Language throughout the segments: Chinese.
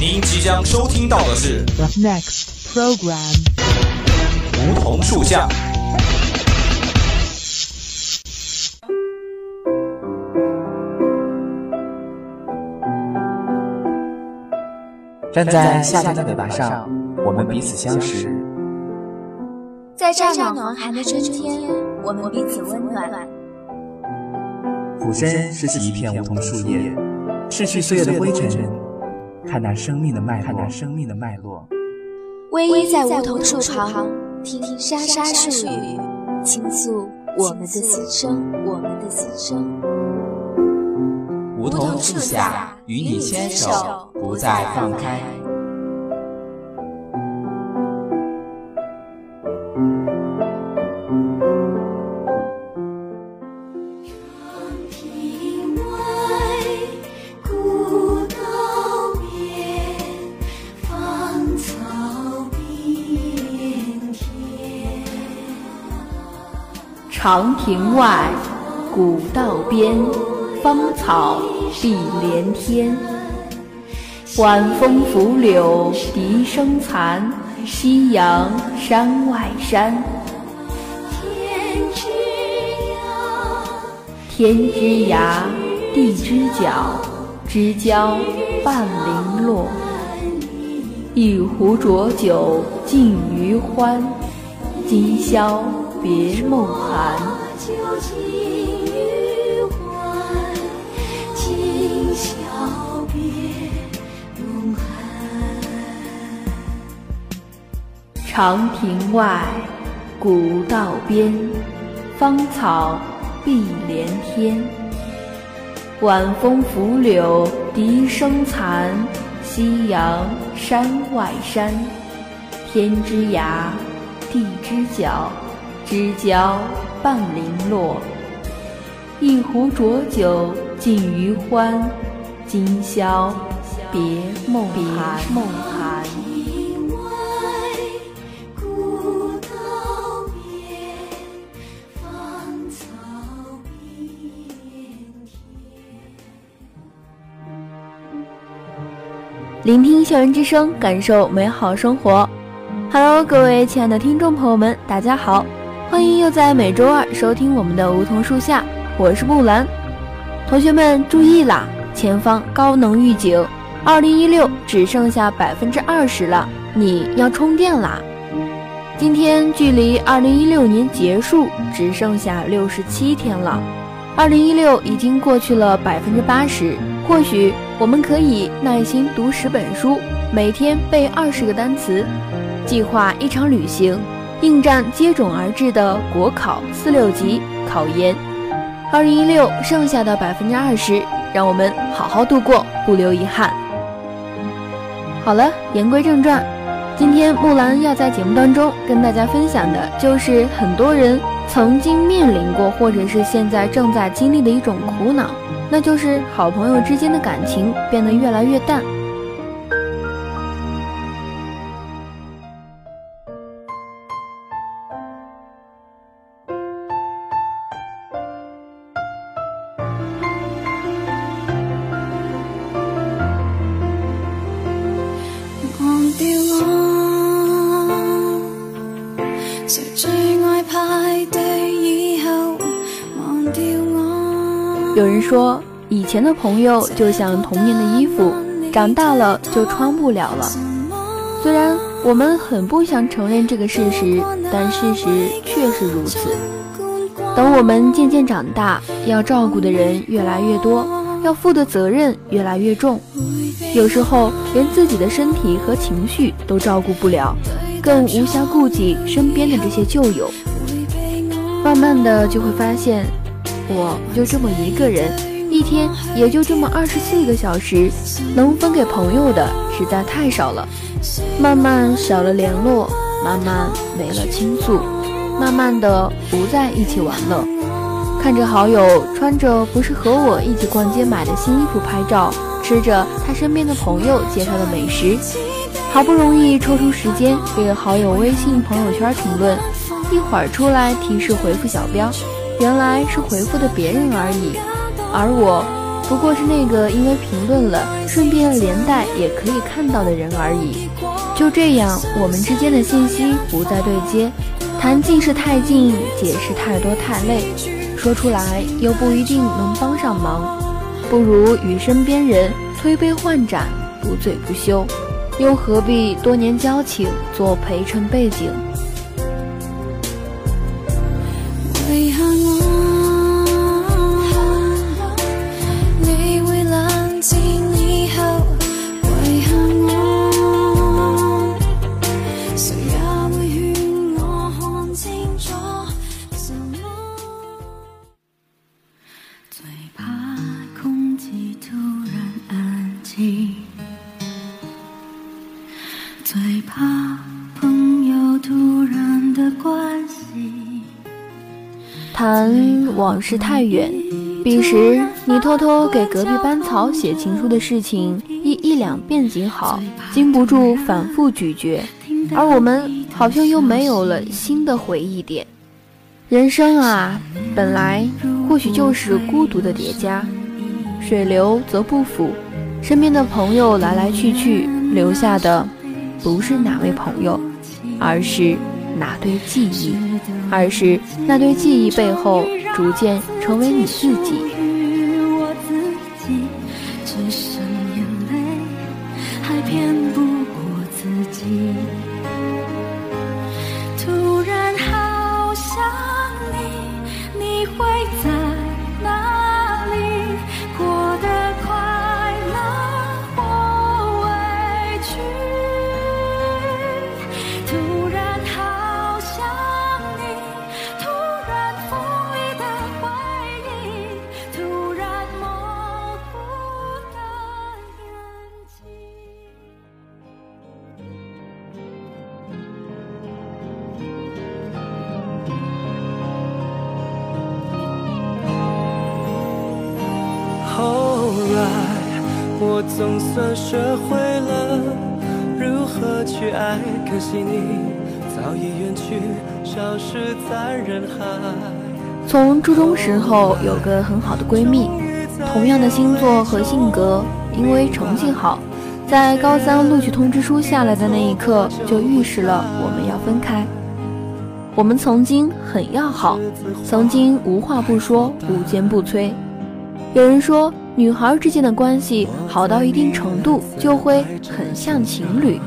您即将收听到的是 The Next Program 梧桐树下。站在夏天的北巴上，我们彼此相识；在乍暖还寒的春天，我们彼此温暖。俯身拾起一片梧桐树叶，拭去岁月的灰尘，看那生命的脉络。偎依在梧桐树旁，听沙沙树语，倾诉我们的心声。梧桐树下，与你牵手，不再放开。长亭外，古道边，芳草碧连天。晚风拂柳笛声残，夕阳山外山。天之涯，地之角，知交半零落。一壶浊酒尽余欢，今宵别梦寒。长亭外，古道边，芳草碧连天。晚风拂柳笛声残，夕阳山外山。天之涯，地之角，知交半零落。一壶浊酒尽余欢，今宵别梦寒。聆听校园之声，感受美好生活。Hello， 各位亲爱的听众朋友们，大家好。欢迎又在每周二收听我们的梧桐树下，我是木兰。同学们注意啦，前方高能预警，2016只剩下20%了，你要充电啦！今天距离2016年结束只剩下67天了，2016已经过去了80%，或许我们可以耐心读10本书，每天背20个单词，计划一场旅行。应战接踵而至的国考、4、6级考研，2016剩下的20%，让我们好好度过，不留遗憾。好了，言归正传，今天木兰要在节目当中跟大家分享的就是很多人曾经面临过，或者是现在正在经历的一种苦恼，那就是好朋友之间的感情变得越来越淡。有人说，以前的朋友就像童年的衣服，长大了就穿不了了。虽然我们很不想承认这个事实，但事实确实如此。等我们渐渐长大，要照顾的人越来越多，要负的责任越来越重，有时候连自己的身体和情绪都照顾不了，更无暇顾及身边的这些旧友。慢慢的就会发现，我就这么一个人，一天也就这么24个小时，能分给朋友的实在太少了。慢慢少了联络，慢慢没了倾诉，慢慢的不再一起玩乐。看着好友穿着不是和我一起逛街买的新衣服拍照，吃着他身边的朋友介绍的美食，好不容易抽出时间给了好友微信朋友圈评论，一会儿出来提示回复小标，原来是回复的别人而已，而我不过是那个因为评论了，顺便连带也可以看到的人而已。就这样，我们之间的信息不再对接，谈近是太近，解释太多太累，说出来又不一定能帮上忙，不如与身边人推杯换盏，不醉不休，又何必多年交情做陪衬背景？为何我你會冷戰以後，為何我誰也會勸我看清楚什麼？最怕空氣突然安靜，最怕朋友突然的關心。谈往事太远，彼时你偷偷给隔壁班草写情书的事情一两遍仅好，经不住反复咀嚼，而我们好像又没有了新的回忆点。人生啊，本来或许就是孤独的叠加，水流则不腐，身边的朋友来来去去，留下的不是哪位朋友，而是哪对记忆，而是那对记忆背后逐渐成为你自己。只剩眼泪还骗不过自己，突然好想你，你会在哪里？过得快乐或委屈？突然好我总算学会了如何去爱，可惜你早已远去，消失在人海。从初中时候有个很好的闺蜜，同样的星座和性格，因为成绩好，在高三录取通知书下来的那一刻就预示了我们要分开。我们曾经很要好，曾经无话不说，无坚不摧。有人说女孩之间的关系好到一定程度就会很像情侣，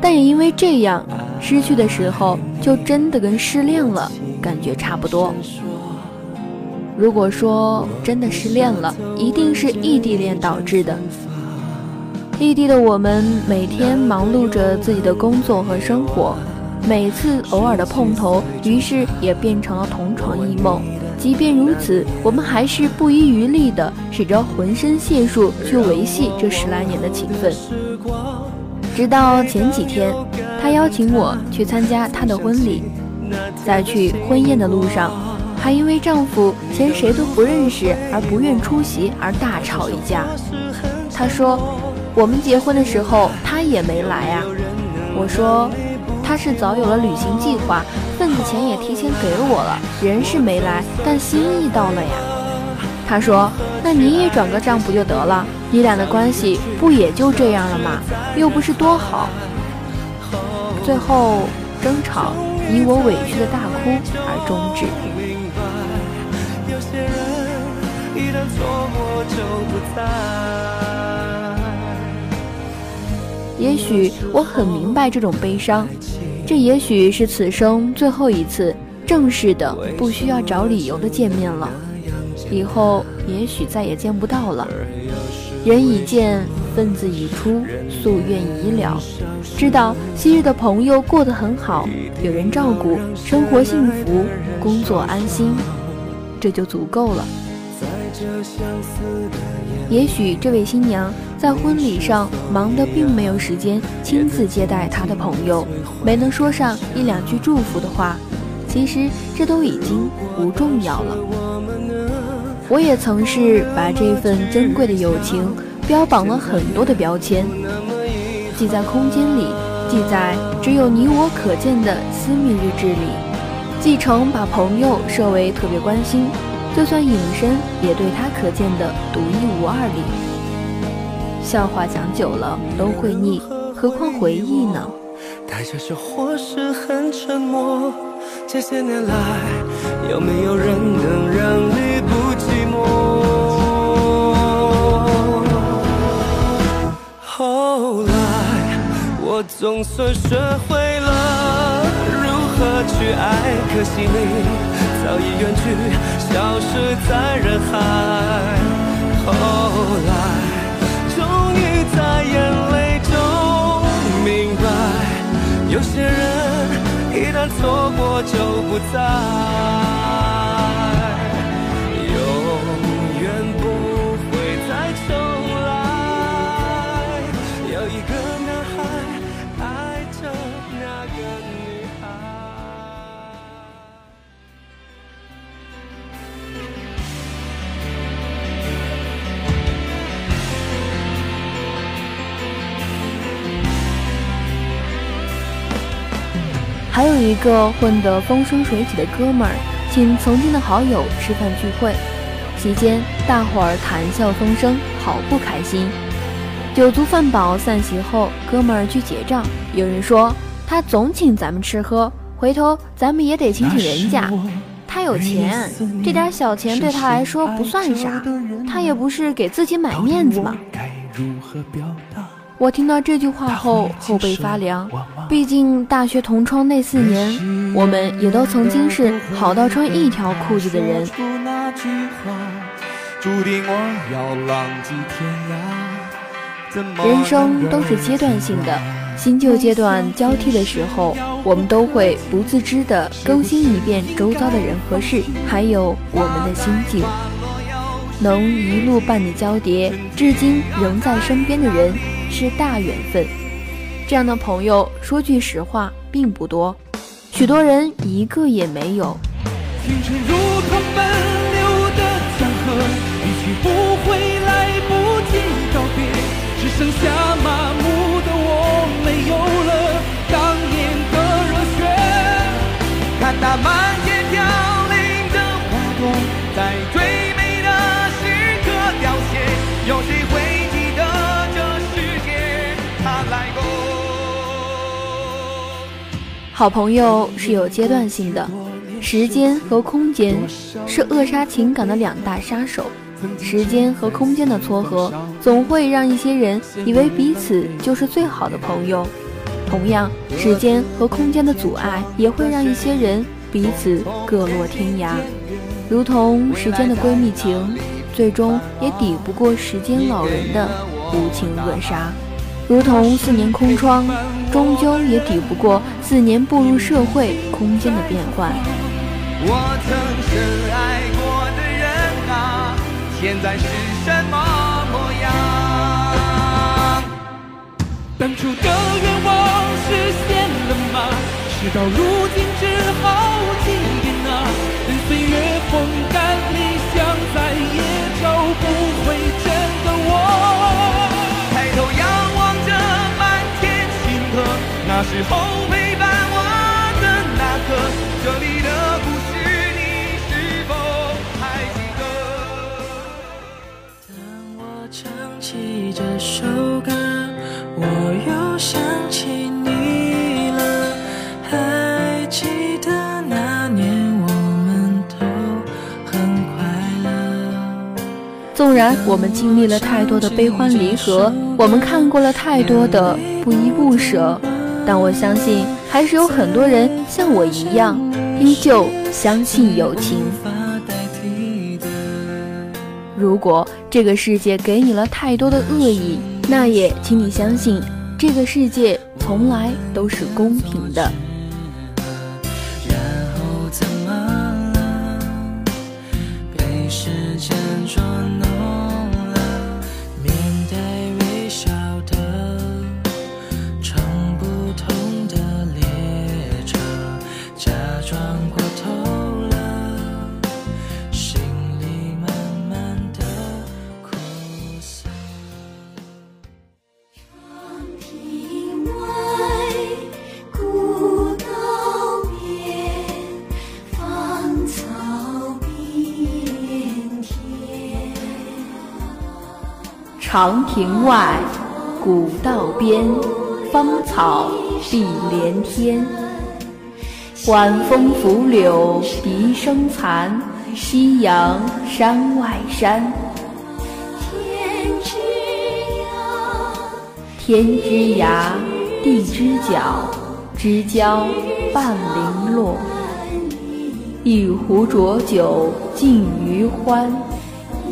但也因为这样，失去的时候就真的跟失恋了感觉差不多。如果说真的失恋了，一定是异地恋导致的。异地的我们每天忙碌着自己的工作和生活，每次偶尔的碰头，于是也变成了同床异梦。即便如此，我们还是不遗余力的使着浑身解数去维系这10来年的情分。直到前几天，他邀请我去参加他的婚礼，在去婚宴的路上，还因为丈夫嫌谁都不认识而不愿出席而大吵一架。他说我们结婚的时候他也没来啊，我说他是早有了旅行计划，份子钱也提前给我了，人是没来，但心意到了呀。他说那你也转个账不就得了，你俩的关系不也就这样了吗，又不是多好。最后争吵以我委屈的大哭而终止。有些人一旦错过就不在，也许我很明白这种悲伤，这也许是此生最后一次正式的不需要找理由的见面了，以后也许再也见不到了。人已见，分子已出，夙愿已了，知道昔日的朋友过得很好，有人照顾，生活幸福，工作安心，这就足够了。也许这位新娘在婚礼上忙得并没有时间亲自接待她的朋友，没能说上一两句祝福的话，其实这都已经不重要了。我也曾是把这份珍贵的友情标榜了很多的标签，记在空间里，记在只有你我可见的私密日志里，继承把朋友设为特别关心，就算隐身，也对它可见的独一无二哩。笑话讲久了都会腻，何况回忆呢？代价是或是很沉默，这些年来有没有人能让你不寂寞？后来我总算学会了如何去爱，可惜你早已远去，消失在人海。后来终于在眼泪中明白，有些人一旦错过就不再，永远不会再重来。有一个男孩爱着那个女孩。还有一个混得风生水起的哥们儿，请曾经的好友吃饭聚会，期间大伙儿谈笑风生，好不开心。酒足饭饱散席后，哥们儿去结账，有人说他总请咱们吃喝，回头咱们也得请请人家。他有钱，这点小钱对他来说不算啥，他也不是给自己买面子嘛。我听到这句话后，后背发凉。毕竟大学同窗那4年，我们也都曾经是好到穿一条裤子的人。人生都是阶段性的，新旧阶段交替的时候，我们都会不自知地更新一遍周遭的人和事，还有我们的心境。能一路伴你交叠，至今仍在身边的人是大缘分。这样的朋友说句实话并不多，许多人一个也没有。青春如同奔流的江河，一去不回，来不及告别，只剩下麻木的我没有了当年的热血。看那满眼凋零的花朵，在追有谁会记得这世界它来过？好朋友是有阶段性的，时间和空间是扼杀情感的2大杀手。时间和空间的撮合，总会让一些人以为彼此就是最好的朋友。同样，时间和空间的阻碍也会让一些人彼此各落天涯，如同时间的闺蜜情，最终也抵不过时间老人的无情扼杀，如同4年空窗，终究也抵不过4年步入社会空间的变换。我曾深爱过的人啊，现在是什么模样？当初的愿望实现了吗？事到如今只好记念啊，任岁月风干理想，再也找不回真的我。抬头仰望着满天星河，那时候陪伴我的那个，这里的故事你是否还记得？当我唱起这首歌，我又想起你了，还记得那年我们都很快乐。纵然我们经历了太多的悲欢离合，我们看过了太多的不依不舍，但我相信还是有很多人像我一样，依旧相信友情。如果这个世界给你了太多的恶意，那也请你相信，这个世界从来都是公平的。然后怎么了？被时间捉弄了，面带微笑的，唱不同的列车，假装过头了，心里慢慢的苦涩。窗庭外，长亭外，古道边，芳草碧连天。晚风拂柳笛声残，夕阳山外山。天之涯，地之角，知交半零落。一壶浊酒尽余欢，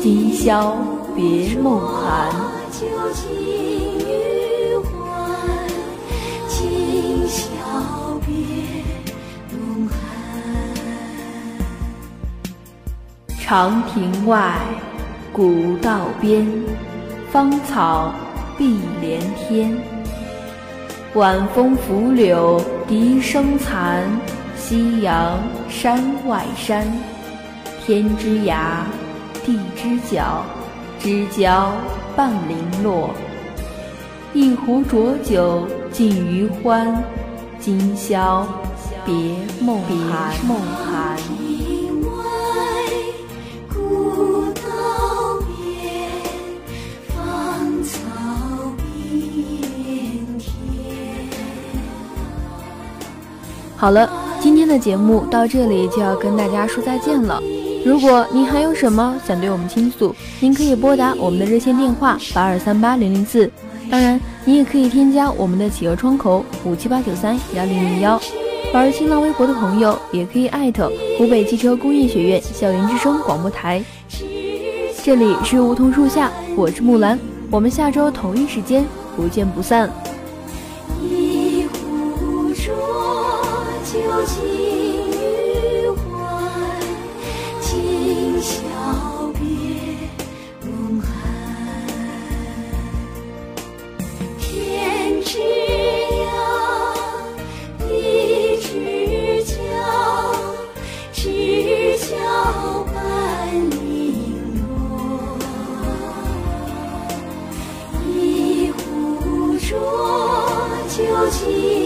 今宵别梦寒。长亭外，古道边，芳草碧连天。晚风拂柳笛声残，夕阳山外山。天之涯，地之角，知交半零落。一壶浊酒尽余欢，今宵别梦寒。好了，今天的节目到这里就要跟大家说再见了。如果您还有什么想对我们倾诉，您可以拨打我们的热线电话82380004，当然您也可以添加我们的企鹅窗口578931001，玩新浪微博的朋友也可以@湖北汽车工业学院校园之声广播台。这里是梧桐树下，我是木兰，我们下周同一时间不见不散。一壶浊酒尽余欢，今宵别梦寒。天之涯，地之角，知交半零落。一壶浊酒尽。